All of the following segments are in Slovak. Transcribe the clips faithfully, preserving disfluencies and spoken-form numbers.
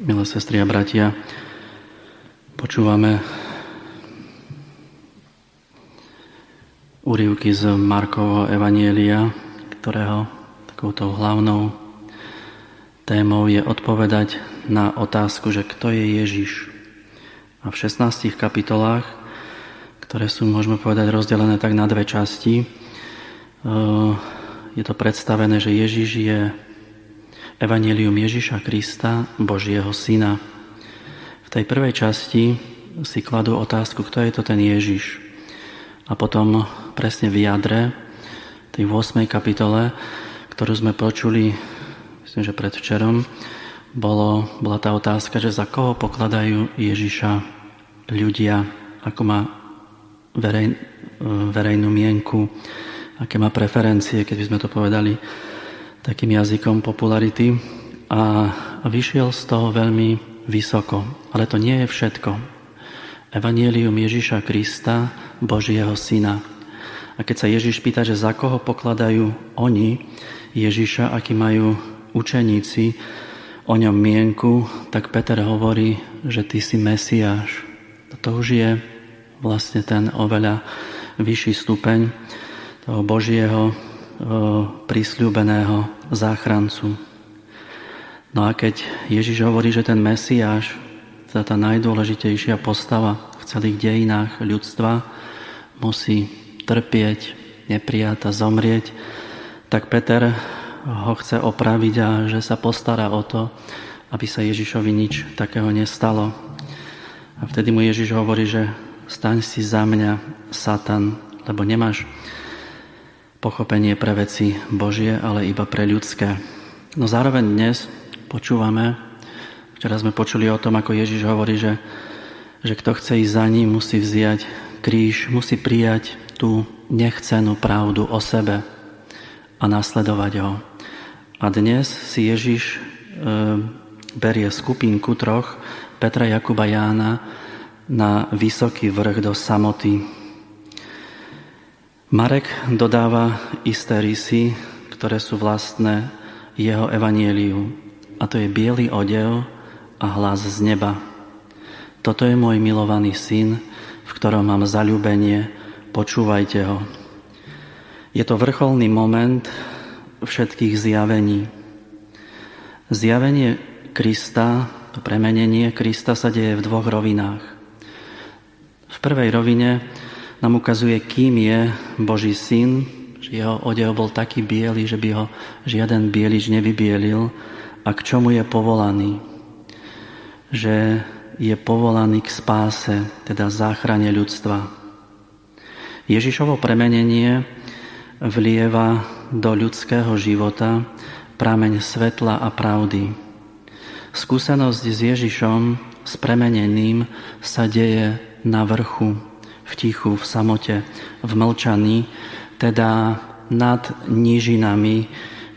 Milé sestry a bratia, počúvame úryvky z Markovho evanielia, ktorého takouto hlavnou témou je odpovedať na otázku, že kto je Ježiš. A v šestnástich kapitolách, ktoré sú, môžeme povedať, rozdelené tak na dve časti, je to predstavené, že Ježiš je Evangelium Ježiša Krista, Božieho Syna. V tej prvej časti si kladú otázku, kto je to ten Ježiš. A potom presne v jadre, tej ôsmej kapitole, ktorú sme počuli, myslím, že predvčerom, bolo, bola tá otázka, že za koho pokladajú Ježiša ľudia, ako má verej, verejnú mienku, aké má preferencie, keď by sme to povedali takým jazykom popularity, a vyšiel z toho veľmi vysoko. Ale to nie je všetko. Evangelium Ježiša Krista, Božieho Syna. A keď sa Ježiš pýta, že za koho pokladajú oni Ježiša, aký majú učeníci o ňom mienku, tak Peter hovorí, že ty si Mesiáš. To už je vlastne ten oveľa vyšší stupeň toho Božieho prísľúbeného záchrancu. No a keď Ježiš hovorí, že ten Mesiáš, teda tá najdôležitejšia postava v celých dejinách ľudstva, musí trpieť, neprijata, zomrieť, tak Peter ho chce opraviť a že sa postará o to, aby sa Ježišovi nič takého nestalo. A vtedy mu Ježiš hovorí, že staň si za mňa, Satan, lebo nemáš pochopenie pre veci Božie, ale iba pre ľudské. No zároveň dnes počúvame, včera sme počuli o tom, ako Ježiš hovorí, že, že kto chce ísť za ním, musí vziať kríž, musí prijať tú nechcenú pravdu o sebe a nasledovať ho. A dnes si Ježiš e, berie skupinku troch, Petra, Jakuba, Jána, na vysoký vrch do samoty. Marek dodáva isté rysy, ktoré sú vlastné jeho evanieliu. A to je biely odev a hlas z neba. Toto je môj milovaný syn, v ktorom mám zaľúbenie, počúvajte ho. Je to vrcholný moment všetkých zjavení. Zjavenie Krista, to premenenie Krista sa deje v dvoch rovinách. V prvej rovine nám ukazuje, kým je Boží syn, že jeho odev bol taký biely, že by ho žiaden bielič nevybielil, a k čomu je povolaný. Že je povolaný k spáse, teda záchrane ľudstva. Ježišovo premenenie vlieva do ľudského života prameň svetla a pravdy. Skúsenosť s Ježišom, s premeneným, sa deje na vrchu, v tichu, v samote, v mlčaní, teda nad nížinami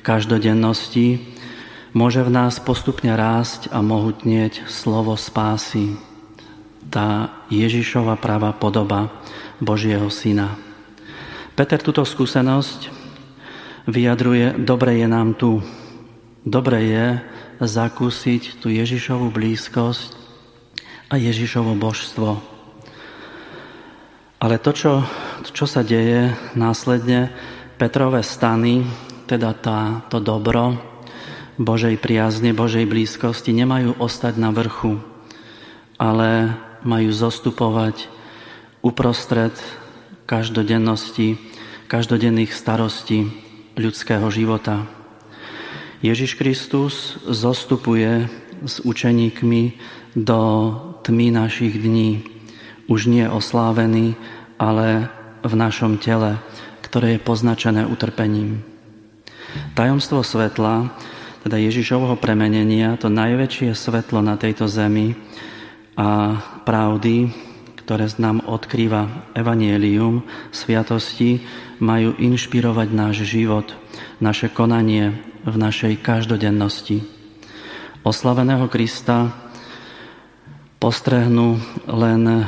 každodennosti, môže v nás postupne rásť a mohutnieť slovo spásy, tá Ježišova pravá podoba Božieho Syna. Peter túto skúsenosť vyjadruje, dobre je nám tu, dobre je zakúsiť tú Ježišovu blízkosť a Ježišovo božstvo. Ale to, čo, čo sa deje následne, Petrové stany, teda tá, to dobro Božej priazne, Božej blízkosti, nemajú ostať na vrchu, ale majú zostupovať uprostred každodennosti, každodenných starostí ľudského života. Ježiš Kristus zostupuje s učeníkmi do tmy našich dní. Už nie oslávený, ale v našom tele, ktoré je poznačené utrpením. Tajomstvo svetla, teda Ježišovho premenenia, to najväčšie svetlo na tejto zemi a pravdy, ktoré nám odkrýva evanjelium, sviatosti, majú inšpirovať náš život, naše konanie v našej každodennosti. Oslaveného Krista postrehnú len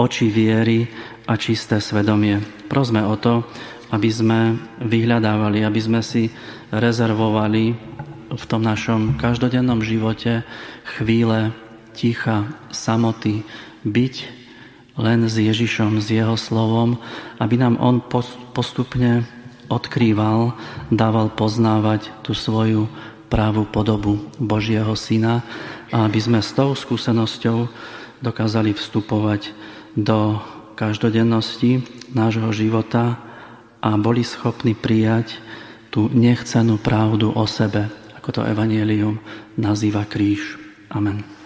oči viery a čisté svedomie. Prosme o to, aby sme vyhľadávali, aby sme si rezervovali v tom našom každodennom živote chvíle ticha, samoty, byť len s Ježišom, s Jeho slovom, aby nám On postupne odkrýval, dával poznávať tú svoju právu podobu Božieho Syna a aby sme s tou skúsenosťou dokázali vstupovať do každodennosti nášho života a boli schopní prijať tú nechcenú pravdu o sebe, ako to evanjelium nazýva kríž. Amen.